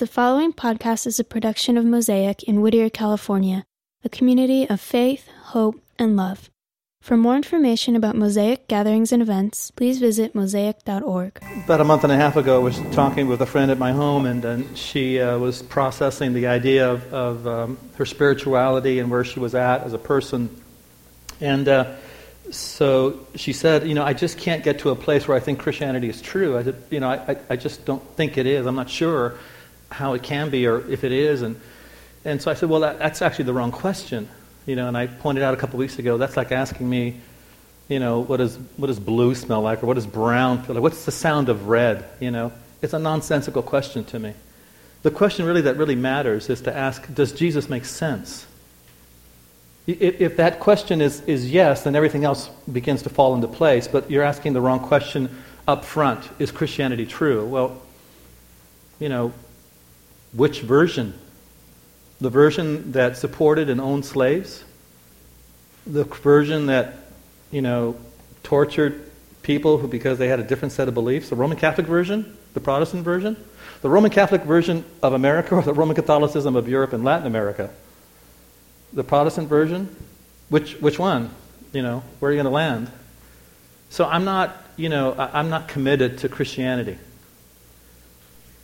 The following podcast is a production of Mosaic in Whittier, California, a community of faith, hope, and love. For more information about Mosaic gatherings and events, please visit mosaic.org. About a month and a half ago, I was talking with a friend at my home, and she was processing the idea of her spirituality and where she was at as a person. So she said, I just can't get to a place where I think Christianity is true. I said, I just don't think it is. I'm not sure how it can be or if it is. And so I said, well, that's actually the wrong question. And I pointed out a couple weeks ago, that's like asking me, what does blue smell like? Or what does brown feel like? What's the sound of red? It's a nonsensical question to me. The question really that really matters is to ask, does Jesus make sense? If that question is yes, then everything else begins to fall into place. But you're asking the wrong question up front. Is Christianity true? Well, which version? The version that supported and owned slaves? The version that, tortured people because they had a different set of beliefs? The Roman Catholic version? The Protestant version? The Roman Catholic version of America, or the Roman Catholicism of Europe and Latin America? The Protestant version? Which one? Where are you going to land? So I'm not committed to Christianity.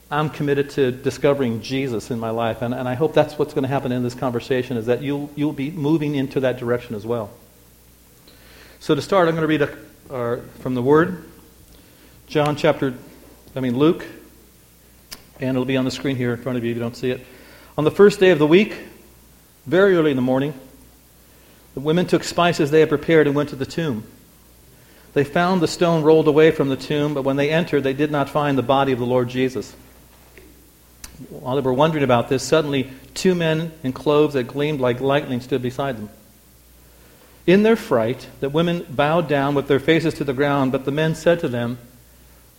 I'm committed to discovering Jesus in my life, and I hope that's what's going to happen in this conversation, is that you'll be moving into that direction as well. So to start, I'm going to read from the Word, Luke, and it'll be on the screen here in front of you if you don't see it. On the first day of the week, very early in the morning, the women took spices they had prepared and went to the tomb. They found the stone rolled away from the tomb, but when they entered, they did not find the body of the Lord Jesus. While they were wondering about this, suddenly 2 men in clothes that gleamed like lightning stood beside them. In their fright, the women bowed down with their faces to the ground, but the men said to them,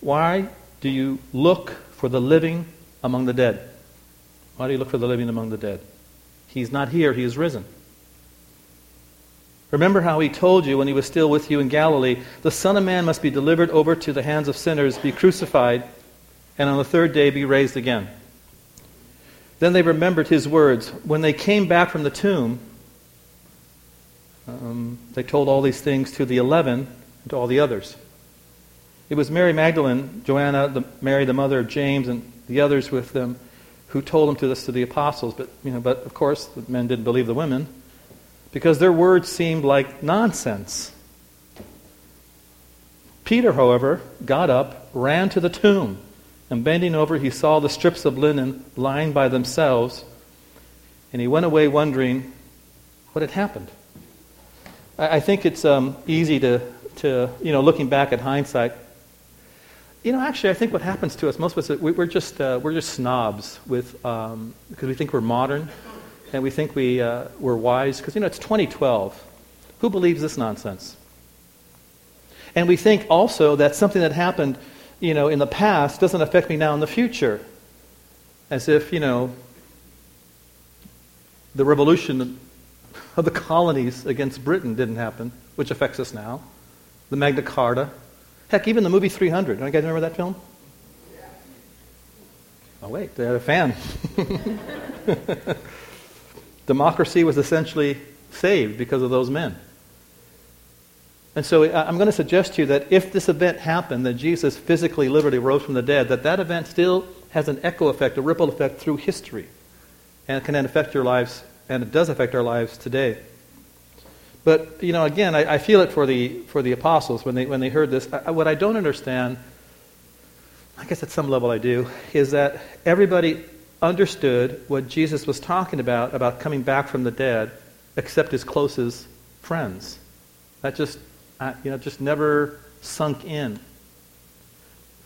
"Why do you look for the living among the dead? Why do you look for the living among the dead? He's not here, he is risen. Remember how he told you when he was still with you in Galilee, the Son of Man must be delivered over to the hands of sinners, be crucified, and on the third day be raised again." Then they remembered his words. When they came back from the tomb, they told all these things to the 11 and to all the others. It was Mary Magdalene, Joanna, Mary the mother of James, and the others with them, who told them to the apostles. But but of course the men didn't believe the women, because their words seemed like nonsense. Peter, however, got up, ran to the tomb, and bending over, he saw the strips of linen lying by themselves, and he went away wondering what had happened. I think it's easy to looking back at hindsight. Actually, I think what happens to us, most of us, we're just snobs with because we think we're modern. And we think we're wise, because, it's 2012. Who believes this nonsense? And we think also that something that happened, in the past doesn't affect me now in the future. As if, the revolution of the colonies against Britain didn't happen, which affects us now. The Magna Carta. Heck, even the movie 300. Don't you guys remember that film? Oh, wait, they had a fan. Democracy was essentially saved because of those men. And so I'm going to suggest to you that if this event happened, that Jesus physically, literally rose from the dead, that event still has an echo effect, a ripple effect through history. And it can affect your lives, and it does affect our lives today. But, again, I feel it for the apostles when they heard this. What I don't understand, I guess at some level I do, is that everybody understood what Jesus was talking about coming back from the dead, except his closest friends. That just never sunk in.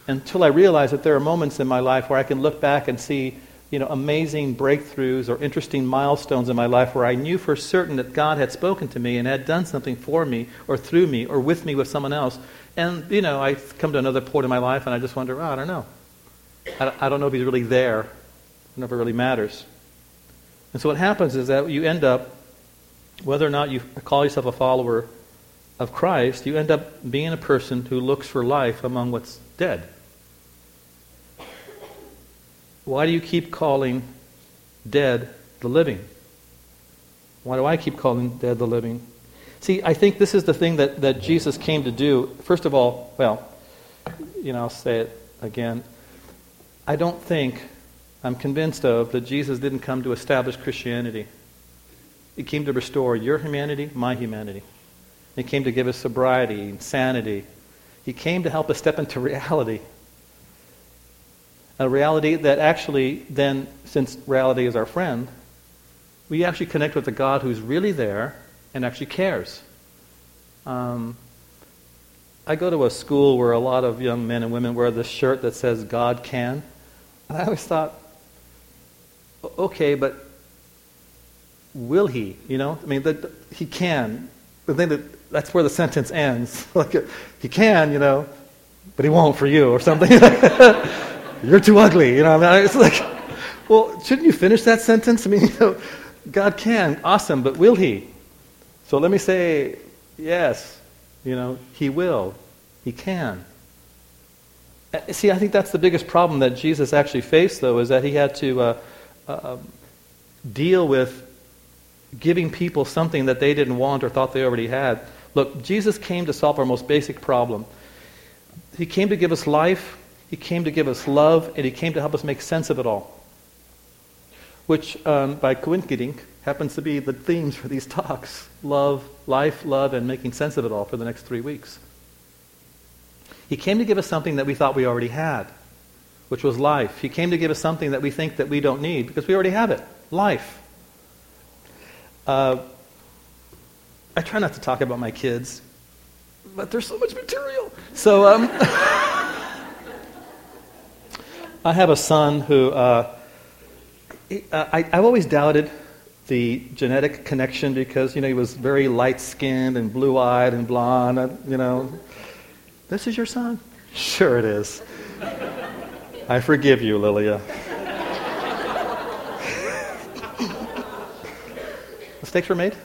Until I realized that there are moments in my life where I can look back and see, amazing breakthroughs or interesting milestones in my life where I knew for certain that God had spoken to me and had done something for me or through me or with me with someone else. And, I come to another point in my life and I just wonder, I don't know. I don't know if he's really there. It never really matters. And so what happens is that you end up, whether or not you call yourself a follower of Christ, you end up being a person who looks for life among what's dead. Why do you keep calling dead the living? Why do I keep calling dead the living? See, I think this is the thing that Jesus came to do. First of all, I'll say it again. I'm convinced that Jesus didn't come to establish Christianity. He came to restore your humanity, my humanity. He came to give us sobriety and sanity. He came to help us step into reality. A reality that actually then, since reality is our friend, we actually connect with the God who's really there and actually cares. I go to a school where a lot of young men and women wear this shirt that says, "God can." And I always thought, okay, but will he? He can. The thing that's where the sentence ends. Like, he can, but he won't for you or something. You're too ugly, It's like, well, shouldn't you finish that sentence? God can, awesome, but will he? So let me say, yes, he will. He can. See, I think that's the biggest problem that Jesus actually faced, though, is that he had to deal with giving people something that they didn't want or thought they already had. Look, Jesus came to solve our most basic problem. He came to give us life, he came to give us love, and he came to help us make sense of it all. Which, by coincidence, happens to be the themes for these talks. Love, life, love, and making sense of it all for the next 3 weeks. He came to give us something that we thought we already had, which was life. He came to give us something that we think that we don't need because we already have it, life. I try not to talk about my kids, but there's so much material. So I have a son who, I've always doubted the genetic connection because, he was very light-skinned and blue-eyed and blonde, This is your son? Sure it is. I forgive you, Lilia. Mistakes were made.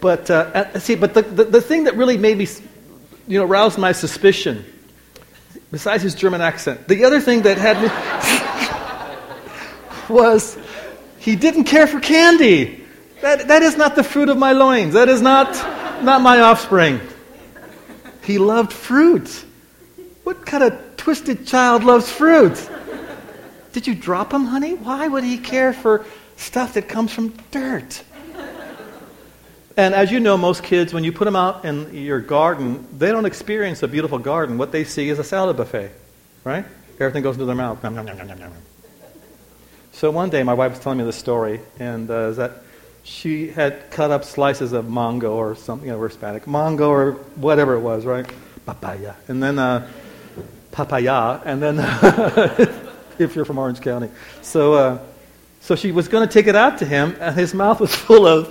But the thing that really made me, roused my suspicion, besides his German accent, the other thing that had me was he didn't care for candy. That is not the fruit of my loins. That is not my offspring. He loved fruit. What kind of twisted child loves fruit? Did you drop him, honey? Why would he care for stuff that comes from dirt? And as you know, most kids, when you put them out in your garden, they don't experience a beautiful garden. What they see is a salad buffet, right? Everything goes into their mouth. Nom, nom, nom, nom, nom, nom. So one day, my wife was telling me this story, and that she had cut up slices of mango or something, we're Hispanic, mango or whatever it was, right? Papaya. And then papaya, and then if you're from Orange County. So she was going to take it out to him, and his mouth was full of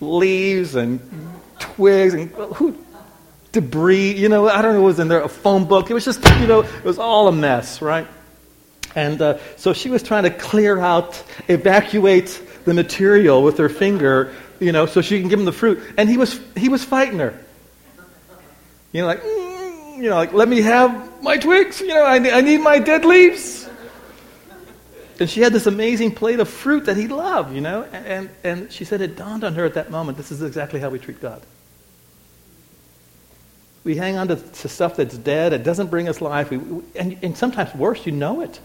leaves and twigs and debris. I don't know what was in there, a phone book. It was just, it was all a mess, right? And so she was trying to clear out, evacuate the material with her finger, so she can give him the fruit. And he was fighting her. Let me have my twigs. I need my dead leaves. And she had this amazing plate of fruit that he loved, And she said it dawned on her at that moment, this is exactly how we treat God. We hang on to stuff that's dead. It doesn't bring us life. And sometimes worse, it.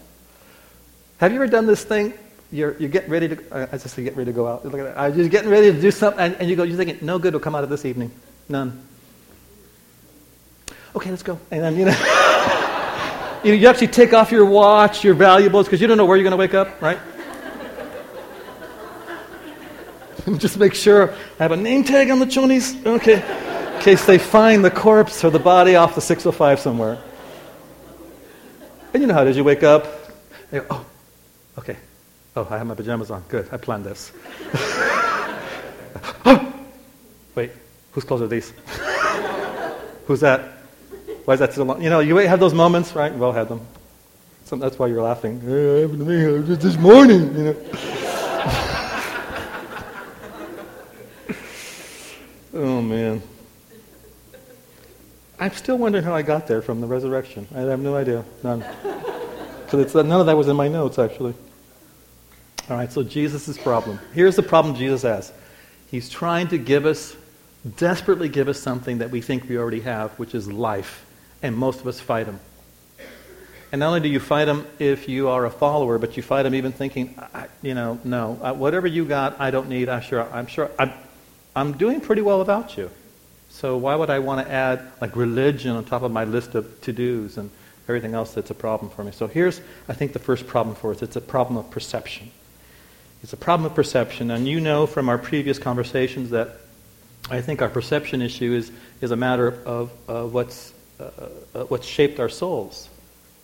Have you ever done this thing? You're getting ready to, get ready to go out. I'm just getting ready to do something, and you're thinking, no good will come out of this evening. None. Okay, let's go. And then, you actually take off your watch, your valuables, because you don't know where you're going to wake up, right? Just make sure I have a name tag on the chonies. Okay. In case they find the corpse or the body off the 605 somewhere. And you know how it is. You wake up, and you go, oh, okay. Oh, I have my pajamas on. Good, I planned this. Oh! Wait, whose clothes are these? Who's that? Why is that so long? You have those moments, right? We've all had them. So that's why you're laughing. Hey, happened to me just this morning, Oh, man. I'm still wondering how I got there from the resurrection. I have no idea. None. because none of that was in my notes, actually. All right, so Jesus' problem. Here's the problem Jesus has. He's trying to give us, desperately give us something that we think we already have, which is life. And most of us fight him. And not only do you fight him if you are a follower, but you fight him even thinking, whatever you got, I don't need. I'm doing pretty well without you. So why would I want to add like religion on top of my list of to-dos and everything else that's a problem for me? So here's, I think, the first problem for us. It's a problem of perception. It's a problem of perception. And you know from our previous conversations that I think our perception issue is a matter of what's shaped our souls.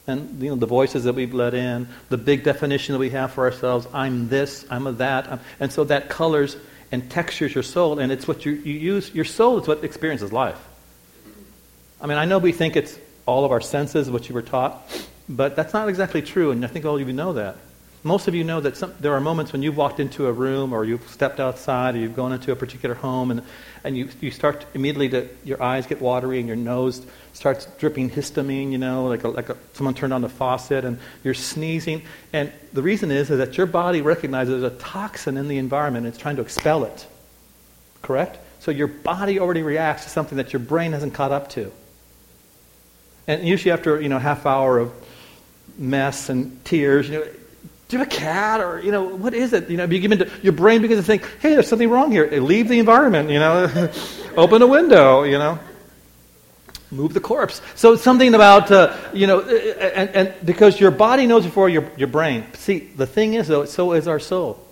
And you know the voices that we've let in, the big definition that we have for ourselves, I'm this, I'm a that. And so that colors and textures your soul, and it's what you use. Your soul is what experiences life. I mean, I know we think it's all of our senses, what you were taught, but that's not exactly true, and I think all of you know that. Most of you know that there are moments when you've walked into a room or you've stepped outside or you've gone into a particular home and you start immediately to, your eyes get watery and your nose starts dripping histamine, like someone turned on the faucet and you're sneezing. And the reason is that your body recognizes there's a toxin in the environment and it's trying to expel it, correct? So your body already reacts to something that your brain hasn't caught up to. And usually after, half hour of mess and tears, do you have a cat or, what is it? Your brain begins to think, hey, there's something wrong here. Leave the environment, Open a window, Move the corpse. So it's something about, and because your body knows before your brain. See, the thing is, though, so is our soul.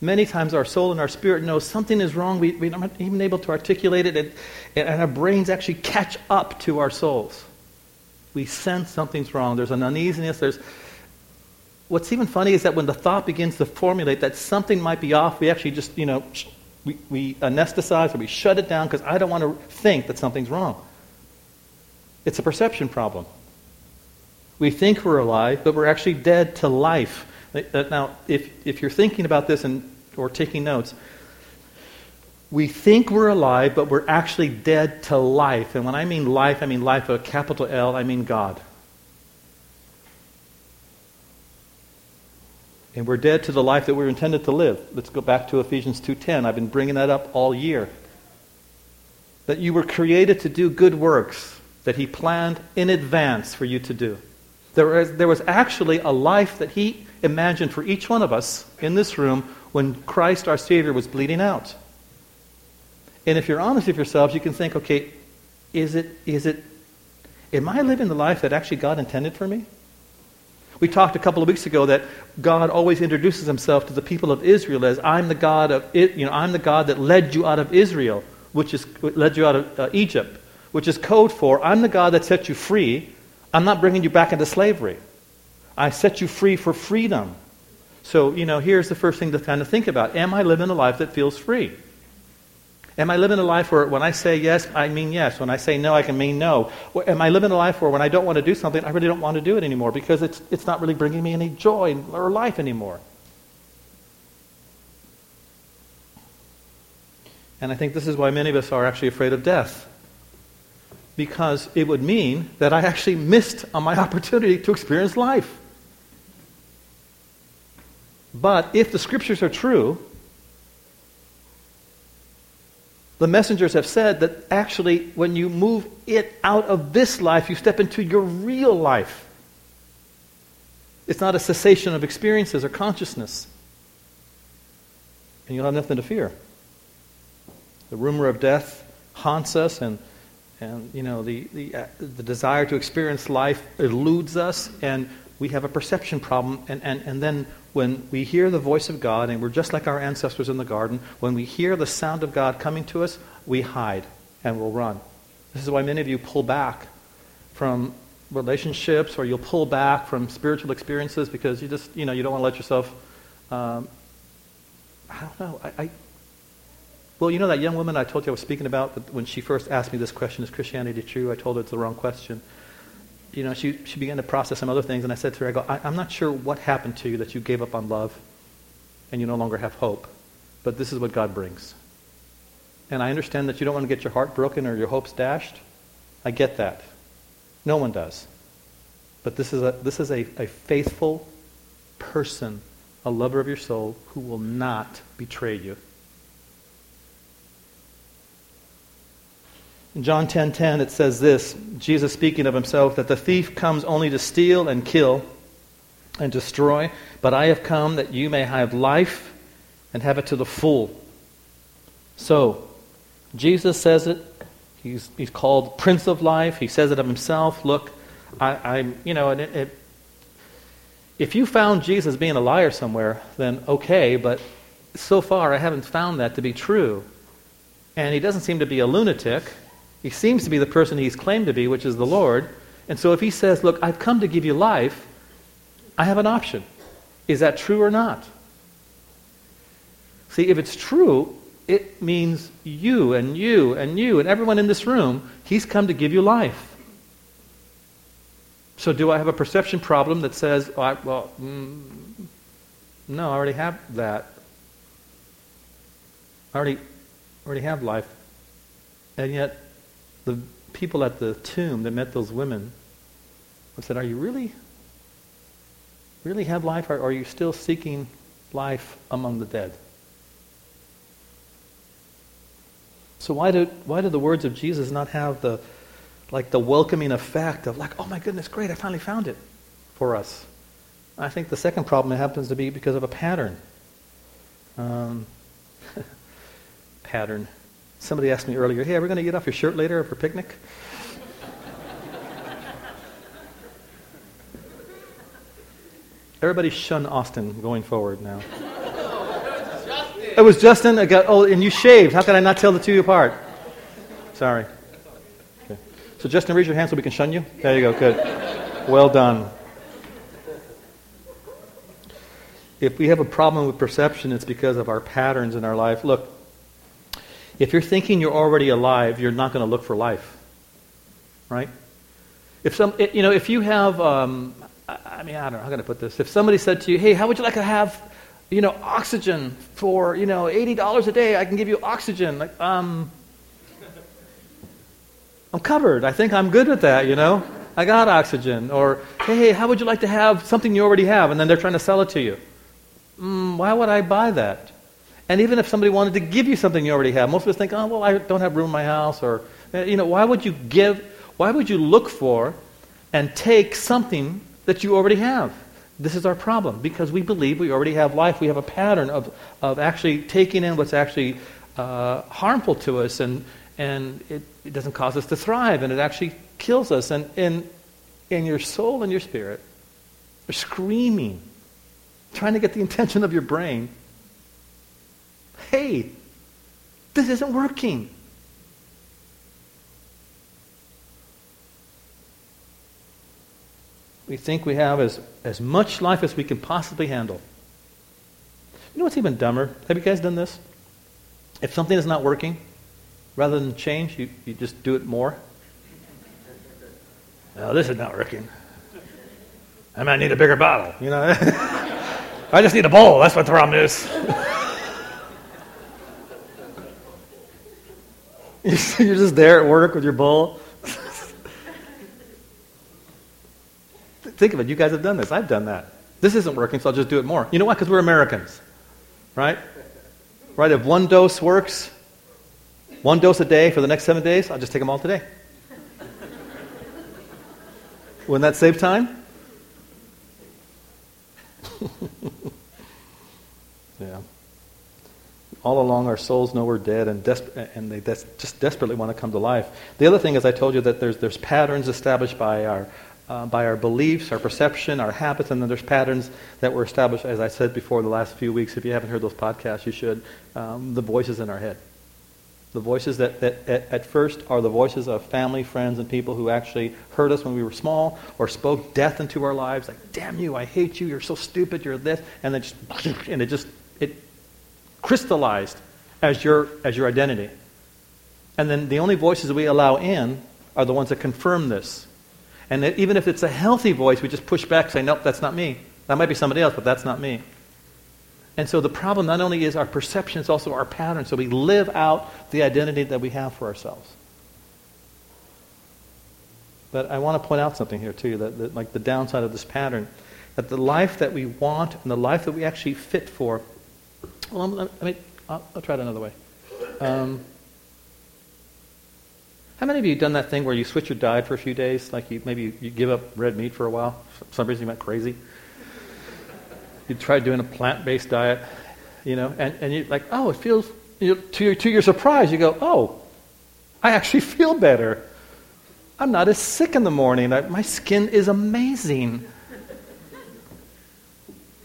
Many times our soul and our spirit know something is wrong. We're not even able to articulate it, and our brains actually catch up to our souls. We sense something's wrong. There's an uneasiness, what's even funny is that when the thought begins to formulate that something might be off, we actually just, we anesthetize or we shut it down because I don't want to think that something's wrong. It's a perception problem. We think we're alive, but we're actually dead to life. Now, if you're thinking about this or taking notes, we think we're alive, but we're actually dead to life. And when I mean life with a capital L, I mean God. And we're dead to the life that we were intended to live. Let's go back to Ephesians 2:10. I've been bringing that up all year. That you were created to do good works that he planned in advance for you to do. There was actually a life that he imagined for each one of us in this room when Christ our Savior was bleeding out. And if you're honest with yourselves, you can think, okay, am I living the life that actually God intended for me? We talked a couple of weeks ago that God always introduces himself to the people of Israel as I'm the God of I'm the God that led you out of Israel, which is led you out of Egypt, which is code for I'm the God that set you free. I'm not bringing you back into slavery. I set you free for freedom. So, here's the first thing to kind of think about. Am I living a life that feels free? Am I living a life where when I say yes, I mean yes. When I say no, I can mean no. Am I living a life where when I don't want to do something, I really don't want to do it anymore because it's not really bringing me any joy or life anymore? And I think this is why many of us are actually afraid of death. Because it would mean that I actually missed on my opportunity to experience life. But if the scriptures are true, the messengers have said that actually when you move it out of this life, you step into your real life. It's not a cessation of experiences or consciousness. And you'll have nothing to fear. The rumor of death haunts us and the desire to experience life eludes us, and we have a perception problem, and then when we hear the voice of God, and we're just like our ancestors in the garden, when we hear the sound of God coming to us, we hide and we'll run. This is why many of you pull back from relationships, or you'll pull back from spiritual experiences because you just, you don't want to let yourself, that young woman I told you I was speaking about, that when she first asked me this question, is Christianity true? I told her it's the wrong question. She began to process some other things, and I said to her, I'm not sure what happened to you that you gave up on love and you no longer have hope, but this is what God brings. And I understand that you don't want to get your heart broken or your hopes dashed. I get that. No one does. But this is a faithful person, a lover of your soul, who will not betray you. In John 10:10, it says this, Jesus speaking of himself, that the thief comes only to steal and kill and destroy, but I have come that you may have life and have it to the full. So, Jesus says it. He's called Prince of Life. He says it of himself. Look, if you found Jesus being a liar somewhere, then okay, but so far I haven't found that to be true. And he doesn't seem to be a lunatic. He seems to be the person he's claimed to be, which is the Lord. And so if he says, look, I've come to give you life, I have an option. Is that true or not? See, if it's true, it means you and you and you and everyone in this room, he's come to give you life. So do I have a perception problem that says, no, I already have that. I already have life. And yet, the people at the tomb that met those women have said, are you really have life, or are you still seeking life among the dead? So why do the words of Jesus not have the welcoming effect of oh my goodness, great, I finally found it for us? I think the second problem happens to be because of a pattern. Pattern. Somebody asked me earlier, hey, are we going to get off your shirt later for picnic? Everybody shun Austin going forward now. It was Justin. And you shaved. How can I not tell the two apart? Sorry. Okay. So Justin, raise your hand so we can shun you. There you go. Good. Well done. If we have a problem with perception, it's because of our patterns in our life. Look, if you're thinking you're already alive, you're not going to look for life, right? If you have, I don't know how to put this. If somebody said to you, "Hey, how would you like to have, oxygen for, $80 a day? I can give you oxygen." Like, I'm covered. I think I'm good with that. I got oxygen. Or, hey, how would you like to have something you already have? And then they're trying to sell it to you. Why would I buy that? And even if somebody wanted to give you something you already have, most of us think, I don't have room in my house, or, why would you look for and take something that you already have? This is our problem, because we believe we already have life. We have a pattern of actually taking in what's actually harmful to us, and it doesn't cause us to thrive, and it actually kills us. And in your soul and your spirit are screaming, trying to get the attention of your brain, hey, this isn't working. We think we have as much life as we can possibly handle. You know what's even dumber? Have you guys done this? If something is not working, rather than change, you just do it more. No, this is not working. I might need a bigger bottle, I just need a bowl. That's what the problem is. You're just there at work with your bowl. Think of it. You guys have done this. I've done that. This isn't working, so I'll just do it more. You know why? Because we're Americans. Right? If one dose works, one dose a day for the next 7 days, I'll just take them all today. Wouldn't that save time? Yeah. All along, our souls know we're dead, and they just desperately want to come to life. The other thing is, I told you that there's patterns established by our beliefs, our perception, our habits, and then there's patterns that were established, as I said before, the last few weeks. If you haven't heard those podcasts, you should. The voices in our head. The voices that at first are the voices of family, friends, and people who actually hurt us when we were small or spoke death into our lives. Like, damn you, I hate you, you're so stupid, you're this. And then it crystallized as your identity. And then the only voices we allow in are the ones that confirm this. And even if it's a healthy voice, we just push back and say, nope, that's not me. That might be somebody else, but that's not me. And so the problem not only is our perception, it's also our pattern. So we live out the identity that we have for ourselves. But I want to point out something here too, that like the downside of this pattern, that the life that we want and the life that we actually fit for. Well, I'll try it another way. How many of you have done that thing where you switch your diet for a few days? Like you give up red meat for a while. For some reason you went crazy. You try doing a plant-based diet, and you're like, oh, it feels. To your surprise, you go, oh, I actually feel better. I'm not as sick in the morning. My skin is amazing.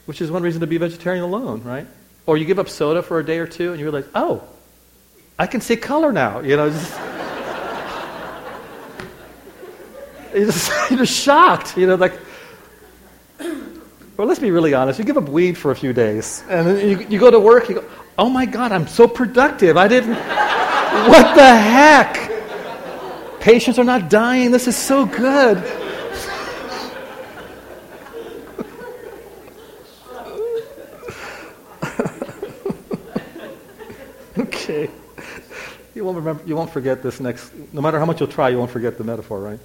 Which is one reason to be vegetarian alone, right? Or you give up soda for a day or two, and you realize, oh, I can see color now. You're just shocked. Well, let's be really honest. You give up weed for a few days, and then you go to work. You go, oh my God, I'm so productive. I didn't. What the heck? Patients are not dying. This is so good. Okay. You won't remember. You won't forget this next. No matter how much you'll try, you won't forget the metaphor, right?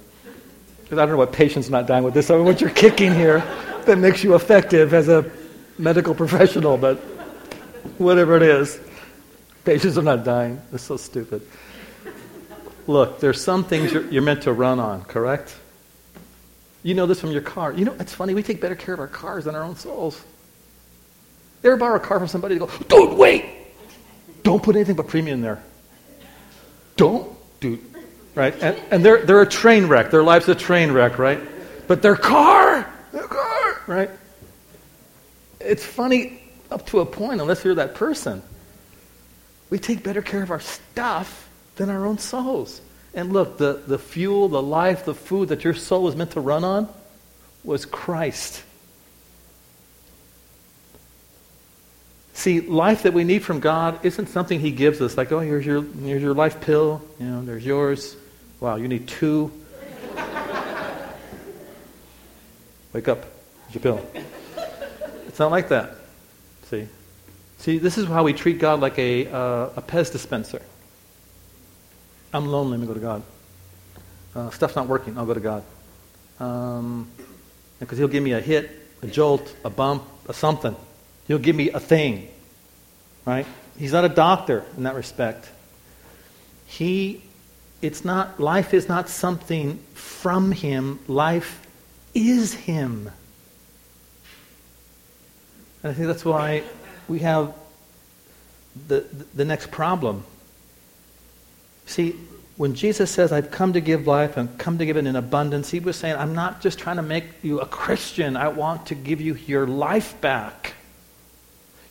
Because I don't know what patients not dying with this. I mean, what you're kicking here that makes you effective as a medical professional, but whatever it is, patients are not dying. That's so stupid. Look, there's some things you're meant to run on, correct? You know this from your car. It's funny, we take better care of our cars than our own souls. You ever borrow a car from somebody to go, dude, wait! Don't put anything but premium in there. Don't, dude. Right? And they're a train wreck. Their life's a train wreck, right? But their car, right? It's funny up to a point, unless you're that person. We take better care of our stuff than our own souls. And look, the fuel, the life, the food that your soul was meant to run on was Christ. See, life that we need from God isn't something he gives us, like, oh, here's your life pill, there's yours. Wow, you need two. Wake up, here's your pill. It's not like that. See, this is how we treat God like a Pez dispenser. I'm lonely, let me go to God. Stuff's not working, I'll go to God. Because he'll give me a hit, a jolt, a bump, a something. He'll give me a thing, right? He's not a doctor in that respect. Life is not something from him, life is him. And I think that's why we have the next problem. See, when Jesus says, I've come to give life, and come to give it in abundance, he was saying, I'm not just trying to make you a Christian. I want to give you your life back.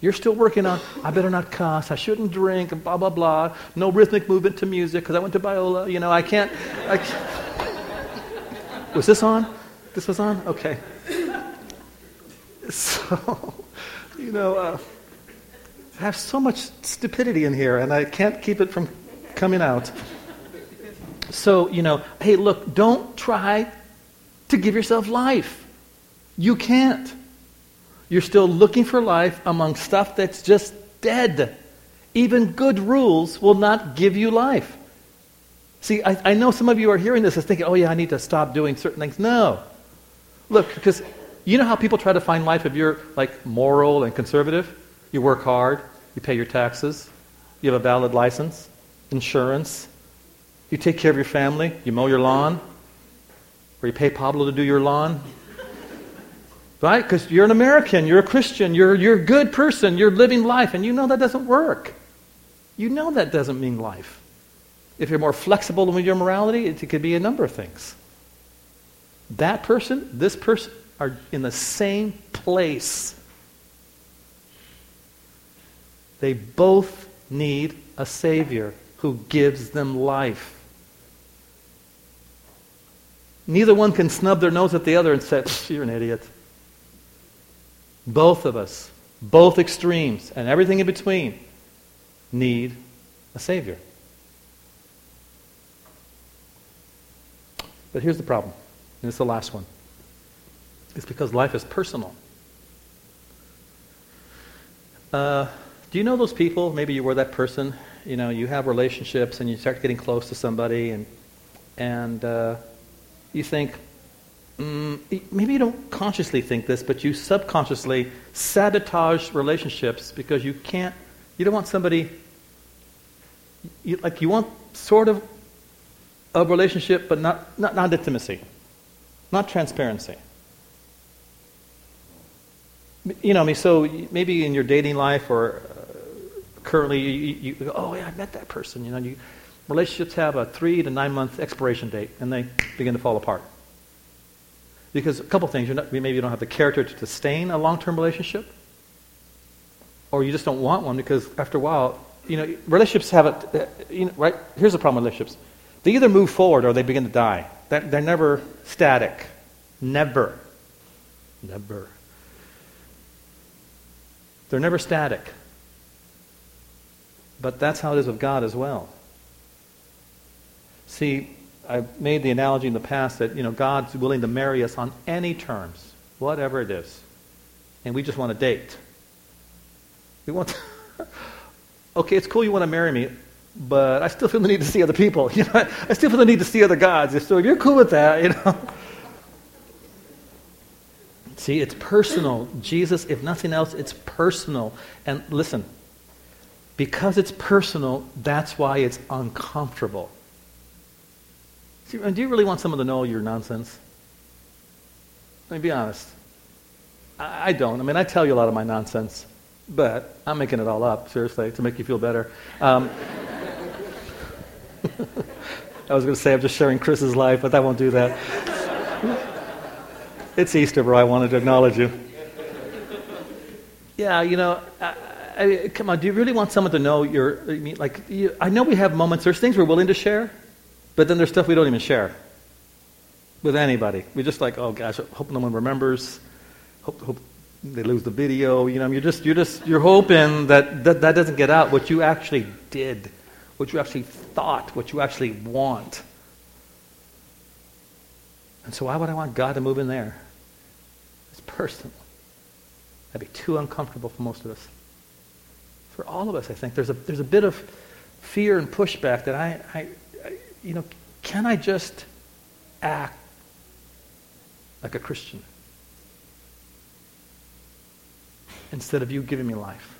You're still working on, I better not cuss, I shouldn't drink, and blah, blah, blah. No rhythmic movement to music, because I went to Biola. I can't. Was this on? This was on? Okay. So... I have so much stupidity in here, and I can't keep it from coming out. So, hey, look, don't try to give yourself life. You can't. You're still looking for life among stuff that's just dead. Even good rules will not give you life. See, I know some of you are hearing this and thinking, oh, yeah, I need to stop doing certain things. No. Look, because... You know how people try to find life if you're like moral and conservative? You work hard, you pay your taxes, you have a valid license, insurance, you take care of your family, you mow your lawn, or you pay Pablo to do your lawn. Right? Because you're an American, you're a Christian, you're a good person, you're living life, and you know that doesn't work. You know that doesn't mean life. If you're more flexible with your morality, it could be a number of things. That person, this person, are in the same place. They both need a Savior who gives them life. Neither one can snub their nose at the other and say, you're an idiot. Both of us, both extremes, and everything in between need a Savior. But here's the problem, and it's the last one. It's because life is personal. Do you know those people? Maybe you were that person. You have relationships and you start getting close to somebody, and you think, maybe you don't consciously think this, but you subconsciously sabotage relationships because you can't, you don't want somebody, you want sort of a relationship, but not intimacy, not transparency. You know, I mean, so maybe in your dating life or currently, you go, oh yeah, I met that person. You know, relationships have a 3 to 9 month expiration date, and they begin to fall apart. Because a couple things, maybe you don't have the character to sustain a long-term relationship, or you just don't want one because after a while, you know, relationships have a, you know, right? Here's the problem with relationships: they either move forward or they begin to die. They're never static, never. They're never static. But that's how it is with God as well. See, I've made the analogy in the past that, you know, God's willing to marry us on any terms, whatever it is. And we just want to date. We want to, okay, it's cool you want to marry me, but I still feel the need to see other people. You know, I still feel the need to see other gods. So if you're cool with that, you know. See, it's personal. Jesus, if nothing else, it's personal. And listen, because it's personal, that's why it's uncomfortable. See, do you really want someone to know your nonsense? I mean, be honest. I don't. I mean, I tell you a lot of my nonsense, but I'm making it all up, seriously, to make you feel better. I was going to say I'm just sharing Chris's life, but I won't do that. It's Easter, bro. I wanted to acknowledge you. Yeah, you know, I come on. Do you really want someone to know your? I mean, like, I know we have moments. There's things we're willing to share, but then there's stuff we don't even share with anybody. We're just like, oh gosh, hope no one remembers. Hope they lose the video. You know, you're hoping that doesn't get out. What you actually did, what you actually thought, what you actually want. And so why would I want God to move in there? It's personal. That'd be too uncomfortable for most of us. For all of us, I think there's a bit of fear and pushback that I you know, can I just act like a Christian instead of you giving me life?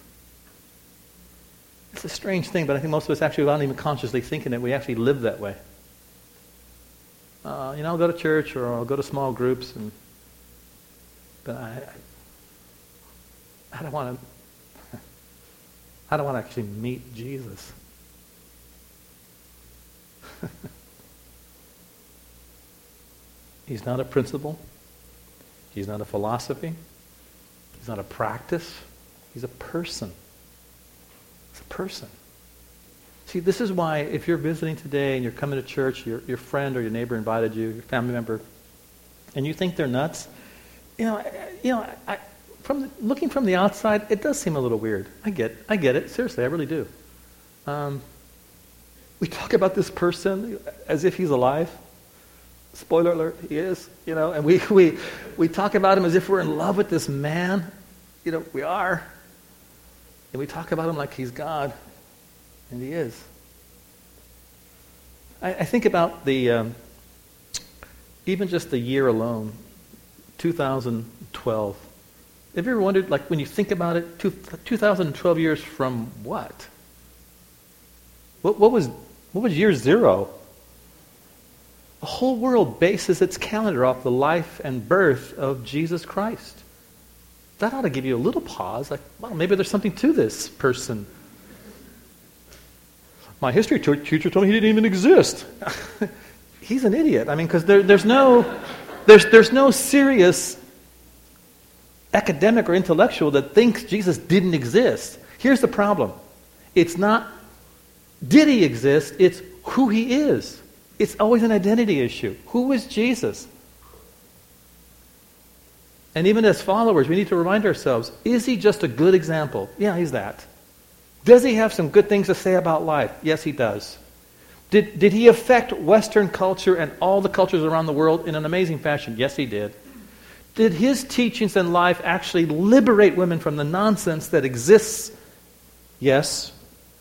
It's a strange thing, but I think most of us actually, without even consciously thinking it, we actually live that way. You know, I'll go to church or I'll go to small groups, but I don't want to. I don't want to actually meet Jesus. He's not a principle. He's not a philosophy. He's not a practice. He's a person. He's a person. See, this is why if you're visiting today and you're coming to church, your friend or your neighbor invited you, your family member, and you think they're nuts, you know, looking from the outside, it does seem a little weird. I get it. Seriously, I really do. We talk about this person as if he's alive. Spoiler alert, he is. You know, and we talk about him as if we're in love with this man. You know, we are. And we talk about him like he's God. And he is. I think about the, even just the year alone, 2012. Have you ever wondered, like, when you think about it, 2012 years from what? What was year zero? The whole world bases its calendar off the life and birth of Jesus Christ. That ought to give you a little pause, like, wow, maybe there's something to this person. My history teacher told me he didn't even exist. He's an idiot. I mean, because there's no serious academic or intellectual that thinks Jesus didn't exist. Here's the problem. It's not did he exist, it's who he is. It's always an identity issue. Who is Jesus? And even as followers, we need to remind ourselves, is he just a good example? Yeah, he's that. Does he have some good things to say about life? Yes, he does. Did he affect Western culture and all the cultures around the world in an amazing fashion? Yes, he did. Did his teachings and life actually liberate women from the nonsense that exists? Yes.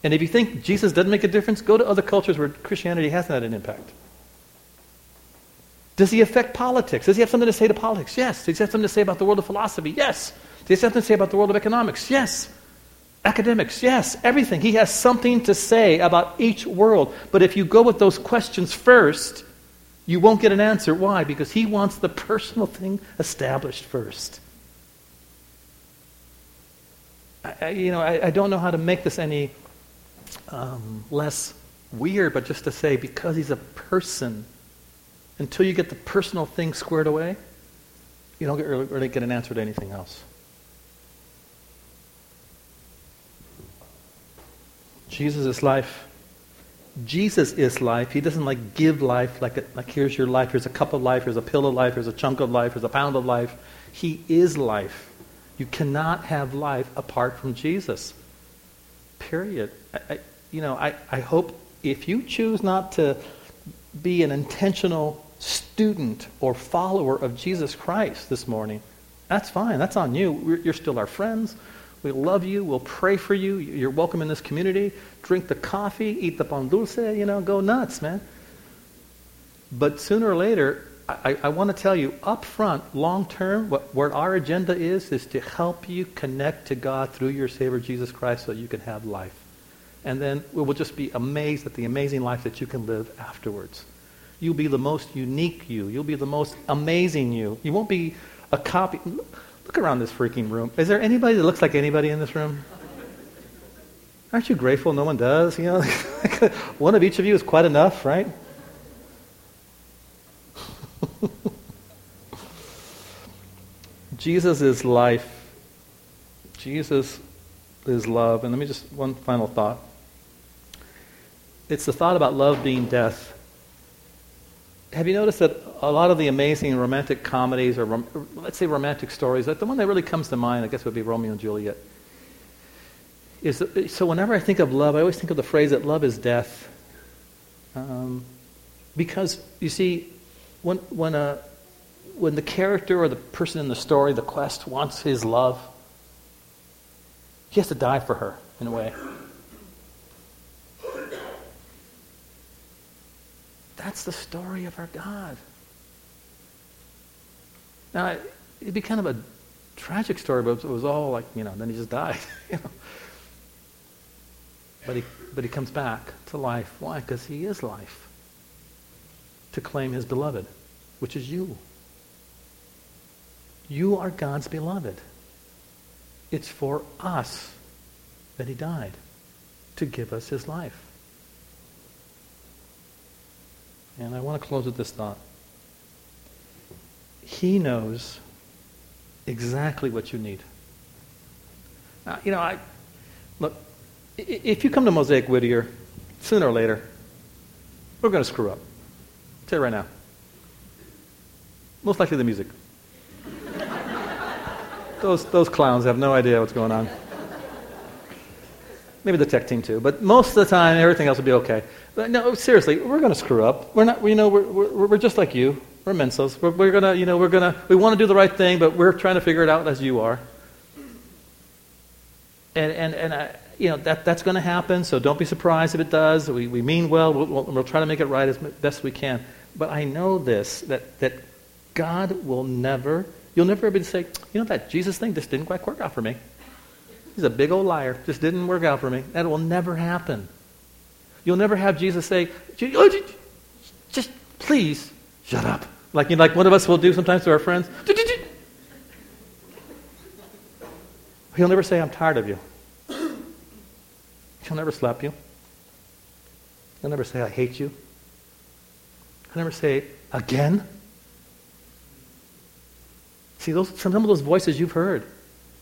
And if you think Jesus doesn't make a difference, go to other cultures where Christianity hasn't had an impact. Does he affect politics? Does he have something to say to politics? Yes. Does he have something to say about the world of philosophy? Yes. Does he have something to say about the world of economics? Yes. Academics, yes, everything. He has something to say about each world. But if you go with those questions first, you won't get an answer. Why? Because he wants the personal thing established first. I don't know how to make this any less weird, but just to say, because he's a person, until you get the personal thing squared away, you don't really get an answer to anything else. Jesus is life. Jesus is life. He doesn't give life like here's your life, here's a cup of life, here's a pill of life, here's a chunk of life, here's a pound of life. He is life. You cannot have life apart from Jesus. Period. I hope if you choose not to be an intentional student or follower of Jesus Christ this morning, that's fine. That's on you. You're still our friends. We love you. We'll pray for you. You're welcome in this community. Drink the coffee. Eat the pan dulce. Go nuts, man. But sooner or later, I want to tell you up front, long term, what our agenda is to help you connect to God through your Savior, Jesus Christ, so you can have life. And then we will just be amazed at the amazing life that you can live afterwards. You'll be the most unique you. You'll be the most amazing you. You won't be a copy... Look around this freaking room. Is there anybody that looks like anybody in this room? Aren't you grateful no one does? One of each of you is quite enough, right? Jesus is life. Jesus is love. And let me just, one final thought. It's the thought about love being death. Have you noticed that a lot of the amazing romantic comedies, or let's say romantic stories, the one that really comes to mind, I guess, would be Romeo and Juliet. So whenever I think of love, I always think of the phrase that love is death. Because, you see, when the character or the person in the story, the quest, wants his love, he has to die for her, in a way. That's the story of our God. Now, it'd be kind of a tragic story, but it was all then he just died. But he comes back to life. Why? Because he is life. To claim his beloved, which is you. You are God's beloved. It's for us that he died, to give us his life. And I want to close with this thought. He knows exactly what you need. Look, if you come to Mosaic Whittier, sooner or later, we're going to screw up. I'll tell you right now. Most likely the music. Those clowns have no idea what's going on. Maybe the tech team too, but most of the time everything else will be okay. But no, seriously, we're going to screw up. We're not, we're just like you. We're mensos. We want to do the right thing, but we're trying to figure it out as you are. And that's going to happen. So don't be surprised if it does. We mean well. We'll try to make it right as best we can. But I know this that God will never. You'll never be able to say, that Jesus thing just didn't quite work out for me. He's a big old liar. Just didn't work out for me. That will never happen. You'll never have Jesus say, just please shut up. Like one of us will do sometimes to our friends. He'll never say, I'm tired of you. He'll never slap you. He'll never say, I hate you. He'll never say, again? See, some of those voices you've heard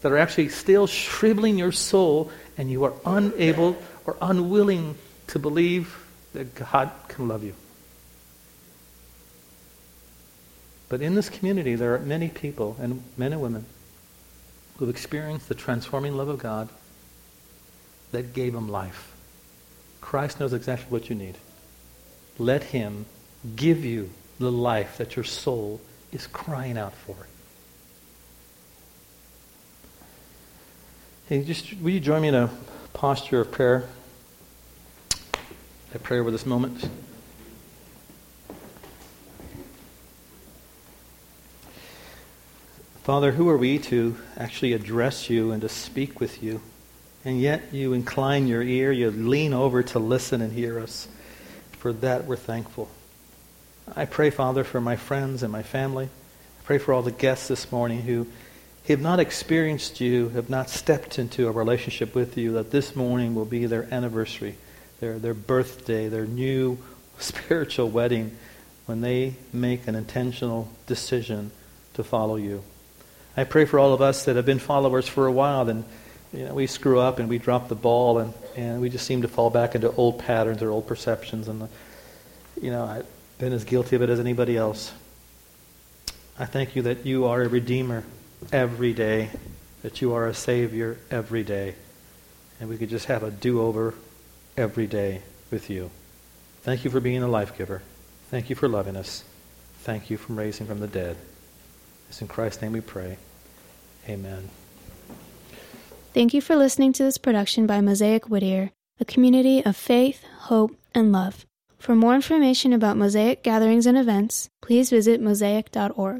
that are actually still shriveling your soul, and you are unable or unwilling to believe that God can love you. But in this community, there are many people, and men and women, who've experienced the transforming love of God that gave them life. Christ knows exactly what you need. Let him give you the life that your soul is crying out for. Hey, will you join me in a posture of prayer? I pray over this moment. Father, who are we to actually address you and to speak with you? And yet you incline your ear, you lean over to listen and hear us. For that we're thankful. I pray, Father, for my friends and my family. I pray for all the guests this morning who have not experienced you, have not stepped into a relationship with you, that this morning will be their anniversary, their birthday, their new spiritual wedding, when they make an intentional decision to follow you. I pray for all of us that have been followers for a while, and we screw up and we drop the ball, and we just seem to fall back into old patterns or old perceptions, and I've been as guilty of it as anybody else. I thank you that you are a redeemer every day, that you are a savior every day, and we could just have a do-over every day with you. Thank you for being a life giver. Thank you for loving us. Thank you for raising from the dead. It's in Christ's name we pray. Amen. Thank you for listening to this production by Mosaic Whittier, a community of faith, hope, and love. For more information about Mosaic gatherings and events, please visit mosaic.org.